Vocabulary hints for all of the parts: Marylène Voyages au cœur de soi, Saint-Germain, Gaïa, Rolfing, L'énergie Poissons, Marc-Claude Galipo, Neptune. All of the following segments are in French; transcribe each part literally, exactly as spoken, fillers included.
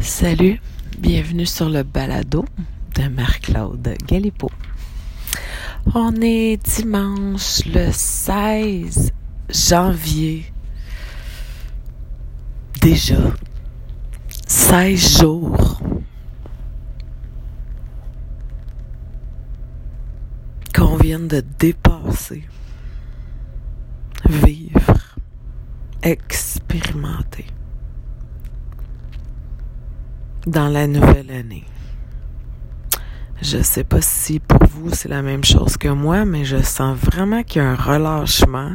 Salut, bienvenue sur le balado de Marc-Claude Galipo. On est dimanche le seize janvier. Déjà, seize jours qu'on vient de dépasser, vivre, expérimenter. Dans la nouvelle année. Je sais pas si pour vous c'est la même chose que moi, mais je sens vraiment qu'il y a un relâchement.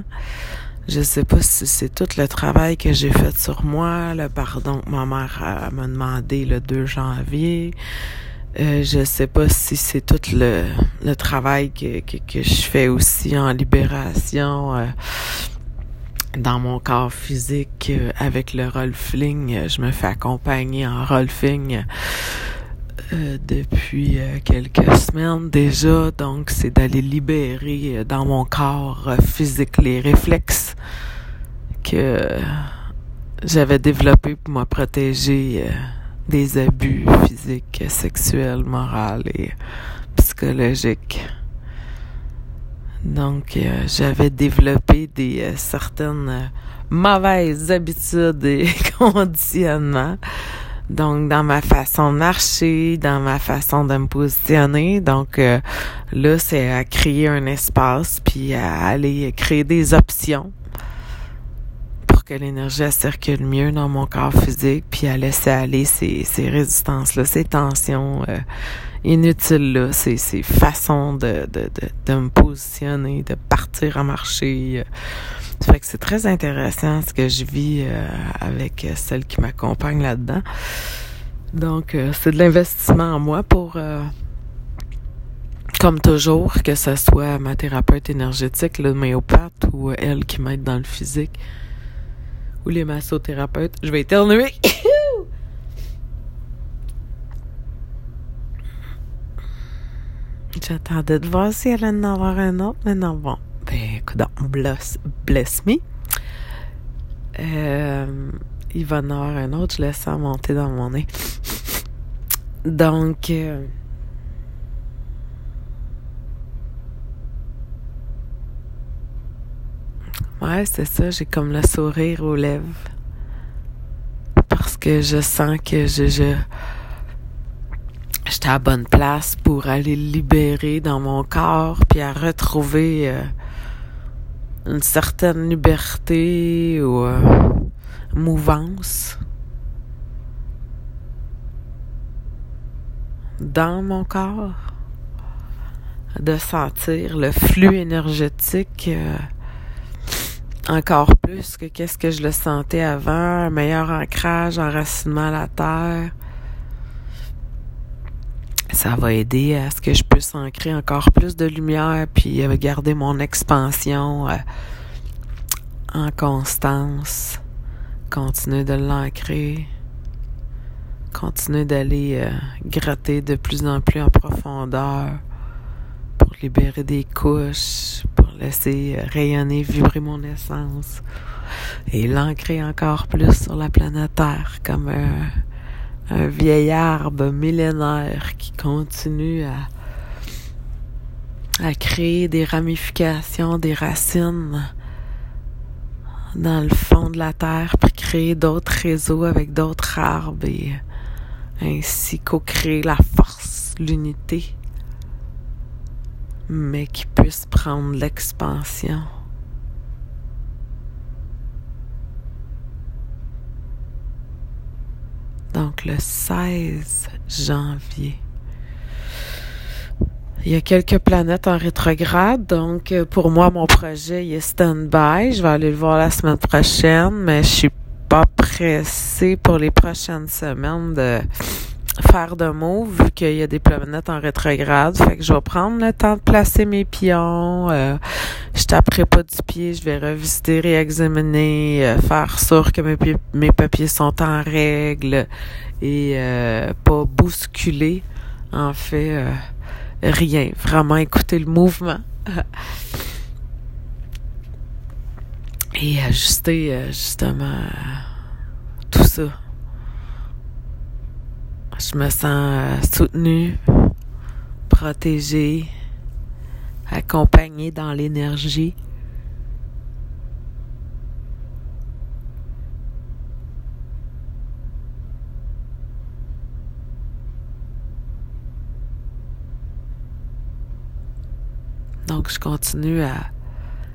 Je sais pas si c'est tout le travail que j'ai fait sur moi, le pardon que ma mère m'a demandé le deux janvier. Euh, je sais pas si c'est tout le, le travail que, que, que je fais aussi en libération. Euh, Dans mon corps physique, euh, avec le Rolfing, euh, je me fais accompagner en Rolfing euh, depuis euh, quelques semaines déjà. Donc, c'est d'aller libérer euh, dans mon corps euh, physique les réflexes que euh, j'avais développés pour me protéger euh, des abus physiques, sexuels, moraux et psychologiques. Donc, euh, j'avais développé des euh, certaines euh, mauvaises habitudes et conditionnements. Donc, dans ma façon de marcher, dans ma façon de me positionner. Donc, euh, là, c'est à créer un espace puis à aller créer des options pour que l'énergie circule mieux dans mon corps physique puis à laisser aller ces, ces résistances-là, ces tensions euh, inutile là, c'est ces façons de, de, de, de me positionner, de partir à marcher. Ça fait que c'est très intéressant ce que je vis euh, avec celle qui m'accompagne là-dedans. Donc, euh, c'est de l'investissement en moi pour, euh, comme toujours, que ce soit ma thérapeute énergétique, l'homéopathe ou elle qui m'aide dans le physique ou les massothérapeutes. Je vais éternuer! J'attendais de voir si elle allait en avoir un autre, mais non, bon. Ben, écoute, bless, bless me. Euh, il va en avoir un autre, je laisse ça monter dans mon nez. Donc, euh, ouais, c'est ça, j'ai comme le sourire aux lèvres. Parce que je sens que je... je J'étais à la bonne place pour aller libérer dans mon corps puis à retrouver euh, une certaine liberté ou euh, mouvance dans mon corps, de sentir le flux énergétique euh, encore plus que qu'est-ce que je le sentais avant, un meilleur ancrage, enracinement à la terre. Ça va aider à ce que je puisse ancrer encore plus de lumière puis euh, garder mon expansion euh, en constance. Continuer de l'ancrer. Continuer d'aller euh, gratter de plus en plus en profondeur pour libérer des couches, pour laisser euh, rayonner, vibrer mon essence et l'ancrer encore plus sur la planète Terre comme... Euh, un vieil arbre millénaire qui continue à, à créer des ramifications, des racines dans le fond de la terre, puis créer d'autres réseaux avec d'autres arbres et ainsi co-créer la force, l'unité, mais qui puisse prendre l'expansion. Donc, le seize janvier. Il y a quelques planètes en rétrograde. Donc, pour moi, mon projet, il est stand-by. Je vais aller le voir la semaine prochaine, mais je suis pas pressée pour les prochaines semaines de faire de move vu qu'il y a des planètes en rétrograde. Fait que je vais prendre le temps de placer mes pions. Euh, je taperai pas du pied. Je vais revisiter, réexaminer, euh, faire sûr que mes, pi- mes papiers sont en règle et euh, pas bousculer. En fait, euh, rien. Vraiment écouter le mouvement. Et ajuster euh, justement euh, tout ça. Je me sens soutenue, protégée, accompagnée dans l'énergie. Donc, je continue à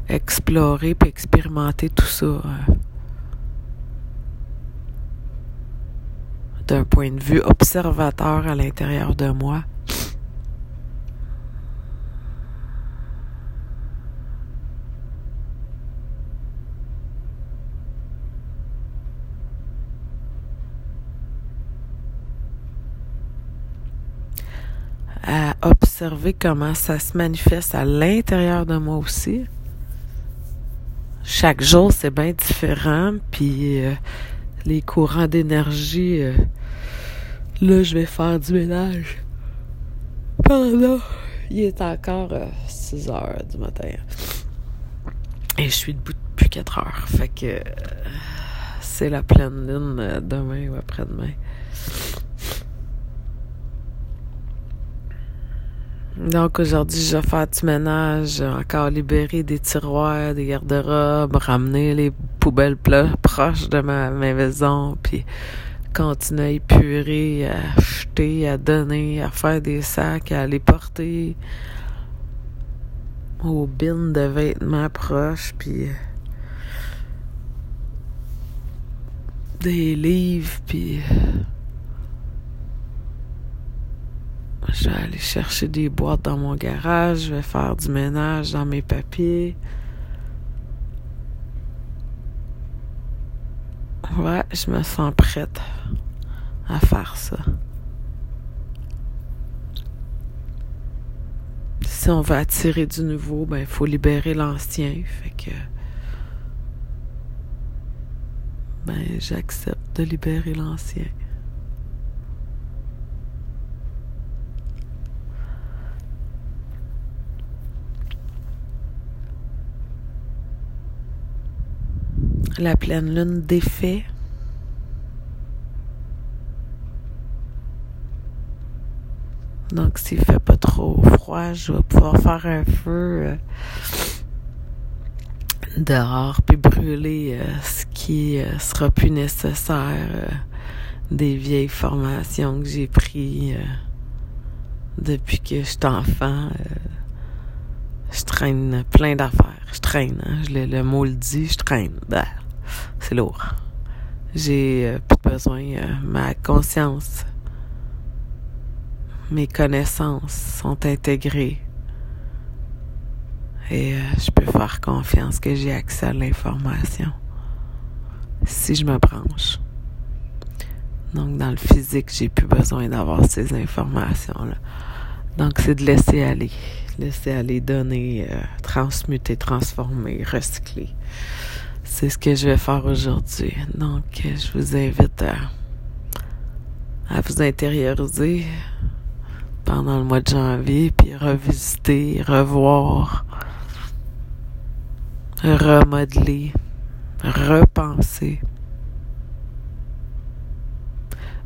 explorer puis expérimenter tout ça euh, d'un point de vue observateur à l'intérieur de moi. À observer comment ça se manifeste à l'intérieur de moi aussi. Chaque jour, c'est bien différent, puis euh, les courants d'énergie, euh, là, je vais faire du ménage. Pendant, il est encore euh, six heures du matin. Et je suis debout depuis quatre heures, fait que euh, c'est la pleine lune euh, demain ou après-demain. Donc, aujourd'hui, je vais faire du ménage, encore libérer des tiroirs, des garde-robes, ramener les poubelles pl- proches de ma, ma maison, puis continuer à épurer, à jeter, à donner, à faire des sacs, à les porter aux bins de vêtements proches, puis des livres, puis... Je vais aller chercher des boîtes dans mon garage. Je vais faire du ménage dans mes papiers. Ouais, je me sens prête à faire ça. Si on veut attirer du nouveau, ben il faut libérer l'ancien. Fait que... Ben, j'accepte de libérer l'ancien. La pleine lune défait. Donc, s'il fait pas trop froid, je vais pouvoir faire un feu euh, dehors puis brûler euh, ce qui euh, sera plus nécessaire euh, des vieilles formations que j'ai prises euh, depuis que je suis enfant. Euh, je traîne plein d'affaires. Je traîne. Hein? Je, le, le mot le dit, je traîne. Bah. C'est lourd. J'ai euh, plus besoin de euh, ma conscience. Mes connaissances sont intégrées. Et euh, je peux faire confiance que j'ai accès à l'information si je me branche. Donc, dans le physique, j'ai plus besoin d'avoir ces informations-là. Donc, c'est de laisser aller. Laisser aller, donner, euh, transmuter, transformer, recycler. C'est ce que je vais faire aujourd'hui. Donc, je vous invite à, à vous intérioriser pendant le mois de janvier, puis revisiter, revoir, remodeler, repenser,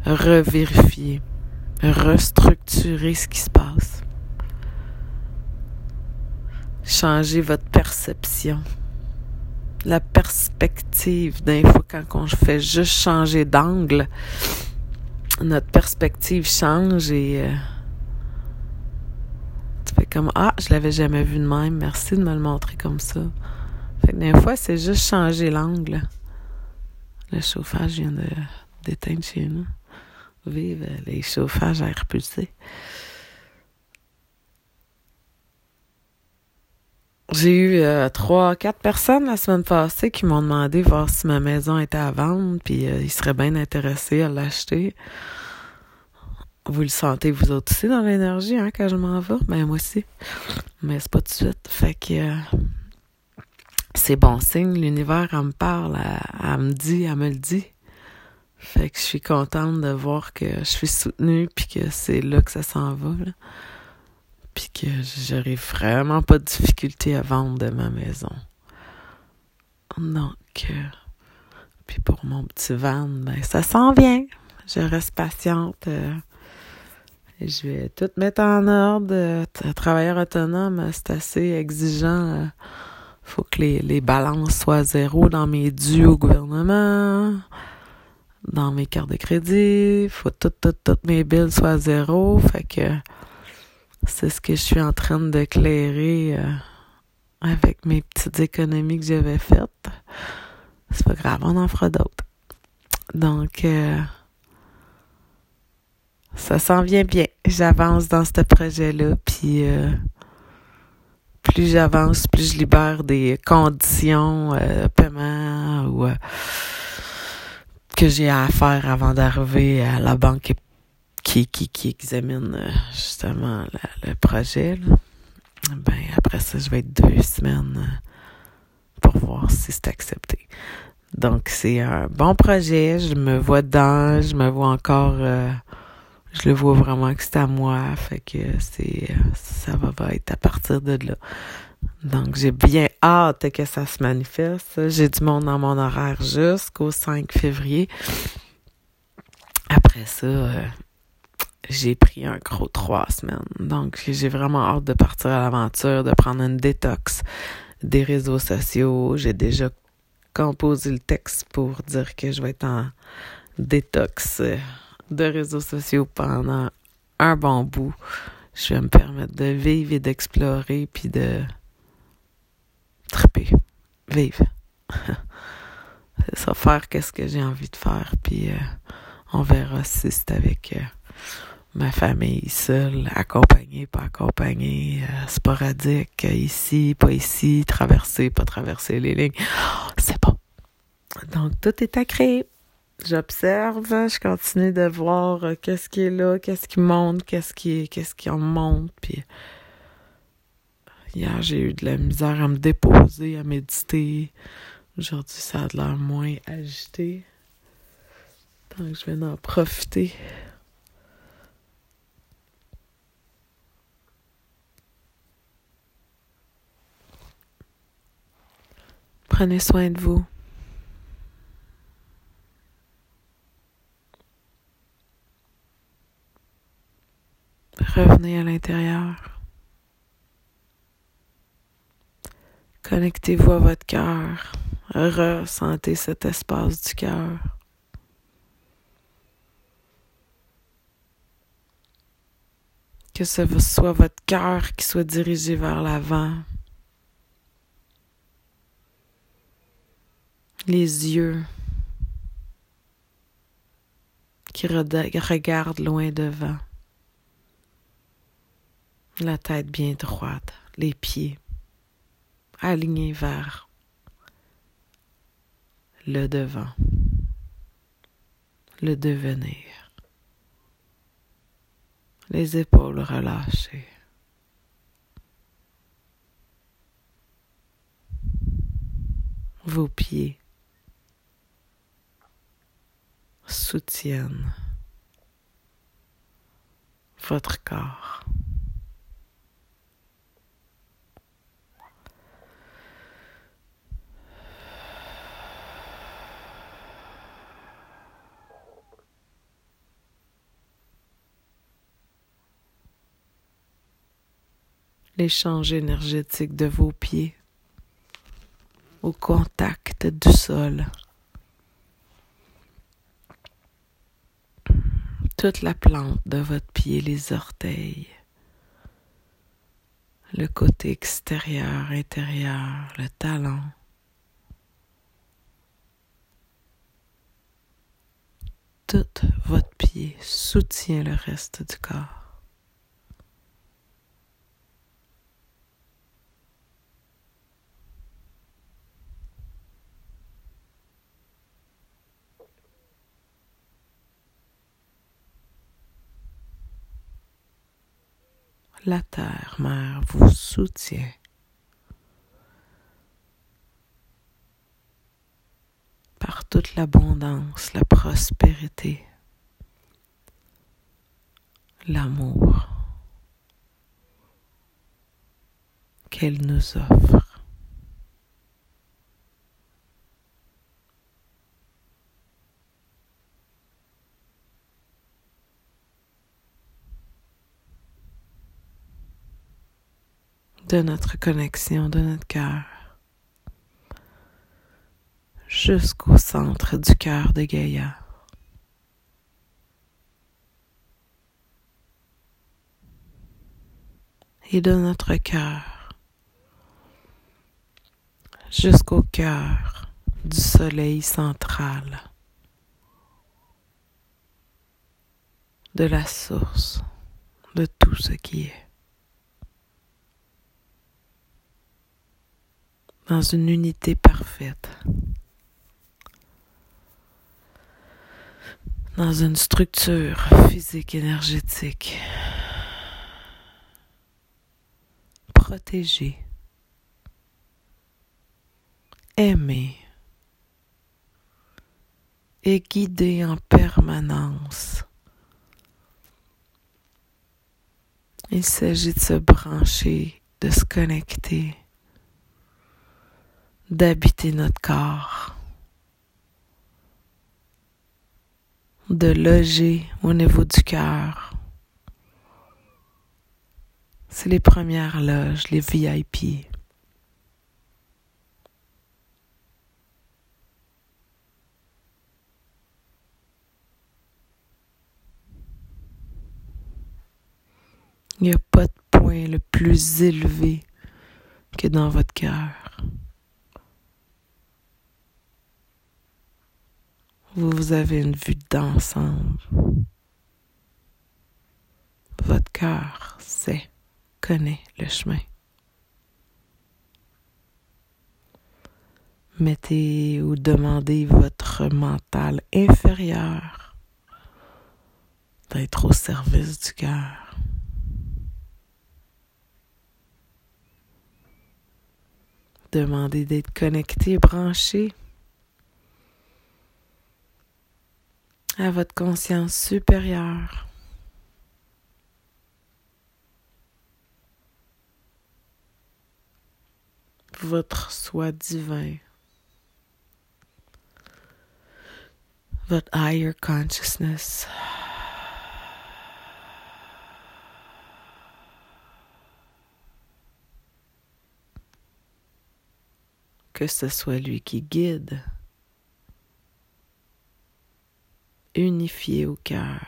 revérifier, restructurer ce qui se passe. Changer votre perception. La perspective. Des fois, quand on fait juste changer d'angle, notre perspective change et euh, tu fais comme « Ah, je l'avais jamais vu de même. Merci de me le montrer comme ça. » Fait que des fois, c'est juste changer l'angle. Le chauffage vient de d'éteindre chez nous. Vive les chauffages à air pulsé. J'ai eu euh, trois, quatre personnes la semaine passée qui m'ont demandé voir si ma maison était à vendre, puis euh, ils seraient bien intéressés à l'acheter. Vous le sentez, vous autres aussi, dans l'énergie, hein, quand je m'en vais? Ben, moi aussi. Mais c'est pas tout de suite. Fait que euh, c'est bon signe. L'univers, elle me parle, elle, elle me dit, elle me le dit. Fait que je suis contente de voir que je suis soutenue, puis que c'est là que ça s'en va, là. Puis que j'aurai vraiment pas de difficulté à vendre de ma maison. Donc, euh, puis pour mon petit van, ben ça s'en vient. je reste patiente. Euh, je vais tout mettre en ordre. Euh, travailleur autonome, c'est assez exigeant. Il euh, faut que les, les balances soient à zéro dans mes dus au gouvernement, dans mes cartes de crédit. Il faut que tout, tout, toutes mes billes soient à zéro. Fait que c'est ce que je suis en train d'éclairer euh, avec mes petites économies que j'avais faites. C'est pas grave, on en fera d'autres. Donc, euh, ça s'en vient bien. J'avance dans ce projet-là, puis euh, plus j'avance, plus je libère des conditions euh, de paiement ou euh, que j'ai à faire avant d'arriver à la banque qui, qui, qui examine euh, justement la, le projet. Là. Ben après ça, je vais être deux semaines pour voir si c'est accepté. Donc, c'est un bon projet. Je me vois dedans. Je me vois encore... Euh, je le vois vraiment que c'est à moi. Fait que c'est... Ça va, va être à partir de là. Donc, j'ai bien hâte que ça se manifeste. J'ai du monde dans mon horaire jusqu'au cinq février. Après ça, euh, j'ai pris un gros trois semaines. Donc, j'ai vraiment hâte de partir à l'aventure, de prendre une détox des réseaux sociaux. J'ai déjà composer le texte pour dire que je vais être en détox de réseaux sociaux pendant un bon bout. Je vais me permettre de vivre et d'explorer, puis de triper. Vivre. C'est ça, faire qu'est-ce que j'ai envie de faire, puis euh, on verra si c'est avec euh, ma famille seule, accompagnée, pas accompagnée, euh, sporadique, ici, pas ici, traverser, pas traverser les lignes. C'est bon. Donc, tout est à créer. J'observe, je continue de voir euh, qu'est-ce qui est là, qu'est-ce qui monte, qu'est-ce qui, qu'est-ce qui en monte. Puis hier, j'ai eu de la misère à me déposer, à méditer. Aujourd'hui, ça a l'air moins agité. Donc, je vais en profiter. Prenez soin de vous. Revenez à l'intérieur. Connectez-vous à votre cœur. Ressentez cet espace du cœur. Que ce soit votre cœur qui soit dirigé vers l'avant. Les yeux qui regardent loin devant, la tête bien droite, les pieds alignés vers le devant, le devenir, les épaules relâchées. Vos pieds soutiennent votre corps. L'échange énergétique de vos pieds au contact du sol. Toute la plante de votre pied, les orteils, le côté extérieur, intérieur, le talon. Tout votre pied soutient le reste du corps. La Terre-Mère vous soutient. Par toute l'abondance, la prospérité, l'amour qu'elle nous offre. de notre connexion, de notre cœur, jusqu'au centre du cœur de Gaïa. Et de notre cœur, jusqu'au cœur du soleil central, de la source de tout ce qui est, dans une unité parfaite, dans une structure physique, énergétique, protégée, aimée et guidée en permanence. Il s'agit de se brancher, de se connecter, d'habiter notre corps, de loger au niveau du cœur. C'est les premières loges, les V I P. Il n'y a pas de point le plus élevé que dans votre cœur. Vous, vous avez une vue d'ensemble. Votre cœur sait, connaît le chemin. Mettez ou demandez votre mental inférieur d'être au service du cœur. Demandez d'être connecté, branché à votre conscience supérieure. Votre soi divin. Votre higher consciousness. Que ce soit lui qui guide. Unifié au cœur.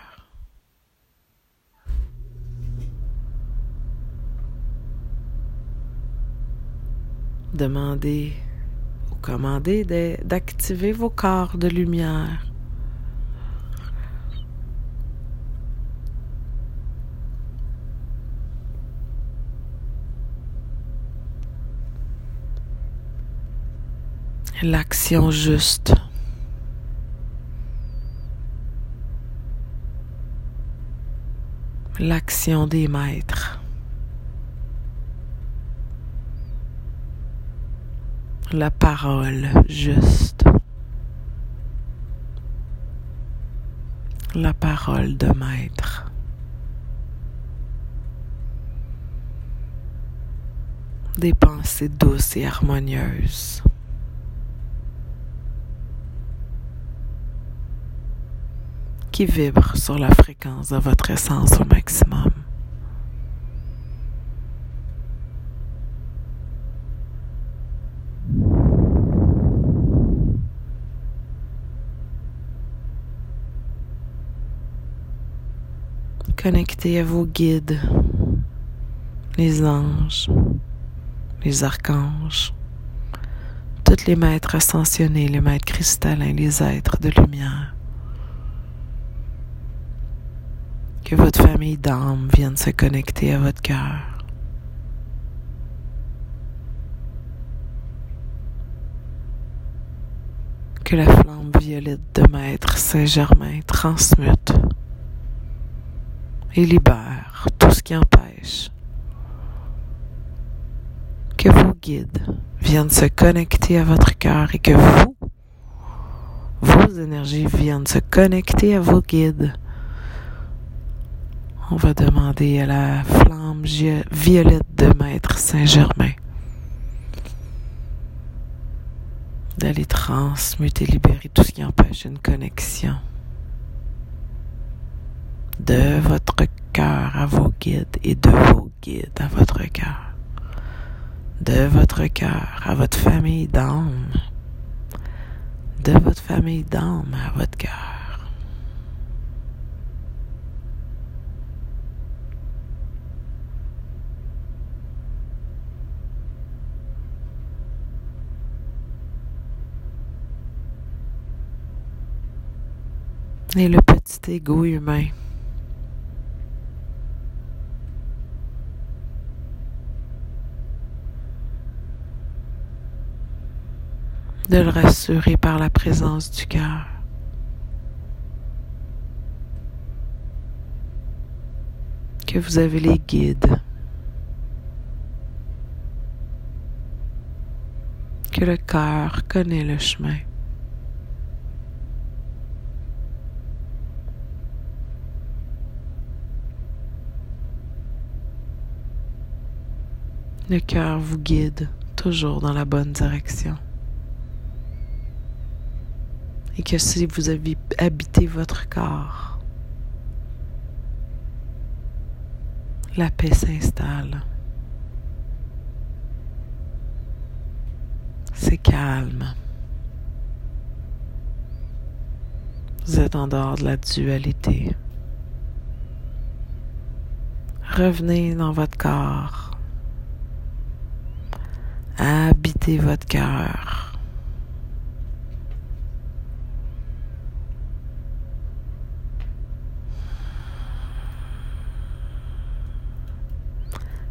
Demandez ou commandez d'activer vos corps de lumière. L'action juste. L'action des maîtres. La parole juste. La parole de maître. Des pensées douces et harmonieuses. Qui vibre sur la fréquence de votre essence au maximum. Connectez à vos guides, les anges, les archanges, tous les maîtres ascensionnés, les maîtres cristallins, les êtres de lumière. Que votre famille d'âme vienne se connecter à votre cœur. Que la flamme violette de Maître Saint-Germain transmute et libère tout ce qui empêche. Que vos guides viennent se connecter à votre cœur et que vous, vos énergies viennent se connecter à vos guides. On va demander à la flamme violette de Maître Saint-Germain d'aller transmuter, libérer tout ce qui empêche une connexion de votre cœur à vos guides et de vos guides à votre cœur. de votre cœur à votre famille d'âme, de votre famille d'âme à votre cœur. Et le petit égo humain. De le rassurer par la présence du cœur. Que vous avez les guides. Que le cœur connaît le chemin. Le cœur vous guide toujours dans la bonne direction. Et que si vous habitez votre corps, la paix s'installe. C'est calme. Vous êtes en dehors de la dualité. Revenez dans votre corps. Habitez votre cœur.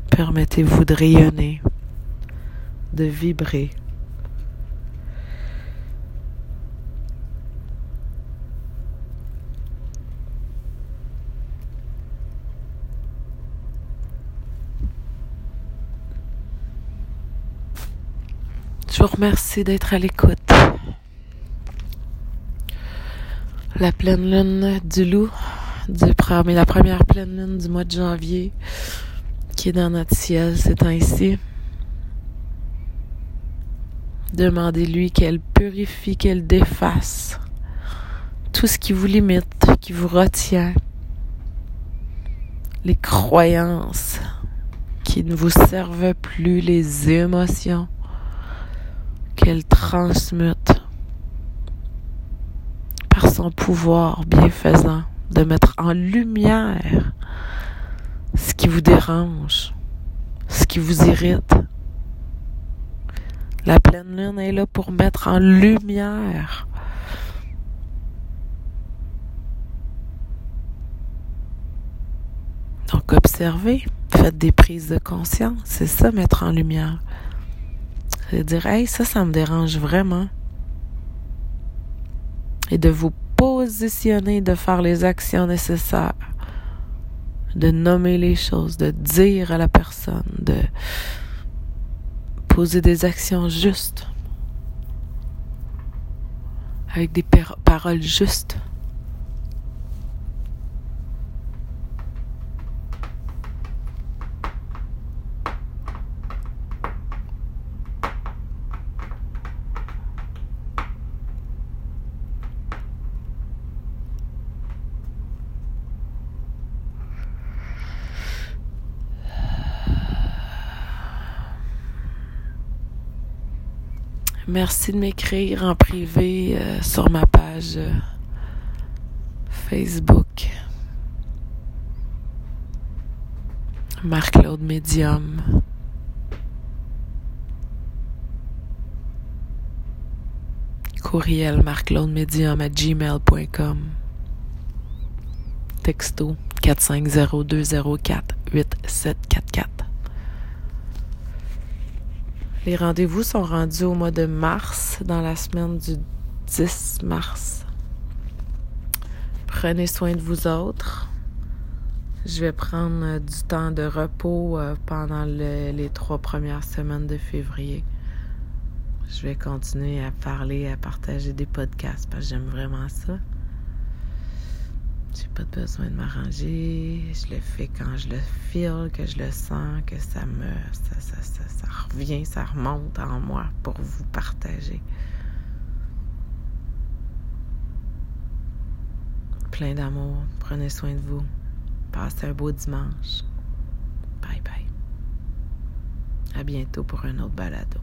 Permettez-vous de rayonner, de vibrer. Je vous remercie d'être à l'écoute. La pleine lune du loup, du, mais la première pleine lune du mois de janvier, qui est dans notre ciel ces temps-ci. Demandez-lui qu'elle purifie, qu'elle défasse tout ce qui vous limite, qui vous retient, les croyances qui ne vous servent plus, les émotions qu'elle transmute par son pouvoir bienfaisant de mettre en lumière ce qui vous dérange, ce qui vous irrite. La pleine lune est là pour mettre en lumière . Donc observez, faites des prises de conscience, c'est ça mettre en lumière. C'est dire, hey, ça, ça me dérange vraiment. Et de vous positionner, de faire les actions nécessaires. De nommer les choses, de dire à la personne, de poser des actions justes, avec des par- paroles justes. Merci de m'écrire en privé euh, sur ma page euh, Facebook Marc-Claude Medium. Courriel Marc-Claude Medium à gmail point com. Texto quatre cinq zéro deux zéro quatre huit sept quatre quatre. Les rendez-vous sont rendus au mois de mars, dans la semaine du dix mars. Prenez soin de vous autres. Je vais prendre du temps de repos pendant le, les trois premières semaines de février. Je vais continuer à parler, à partager des podcasts parce que j'aime vraiment ça. J'ai pas besoin de m'arranger. Je le fais quand je le feel, que je le sens, que ça me. ça, ça, ça, ça revient, ça remonte en moi pour vous partager. Plein d'amour. Prenez soin de vous. Passez un beau dimanche. Bye bye. À bientôt pour un autre balado.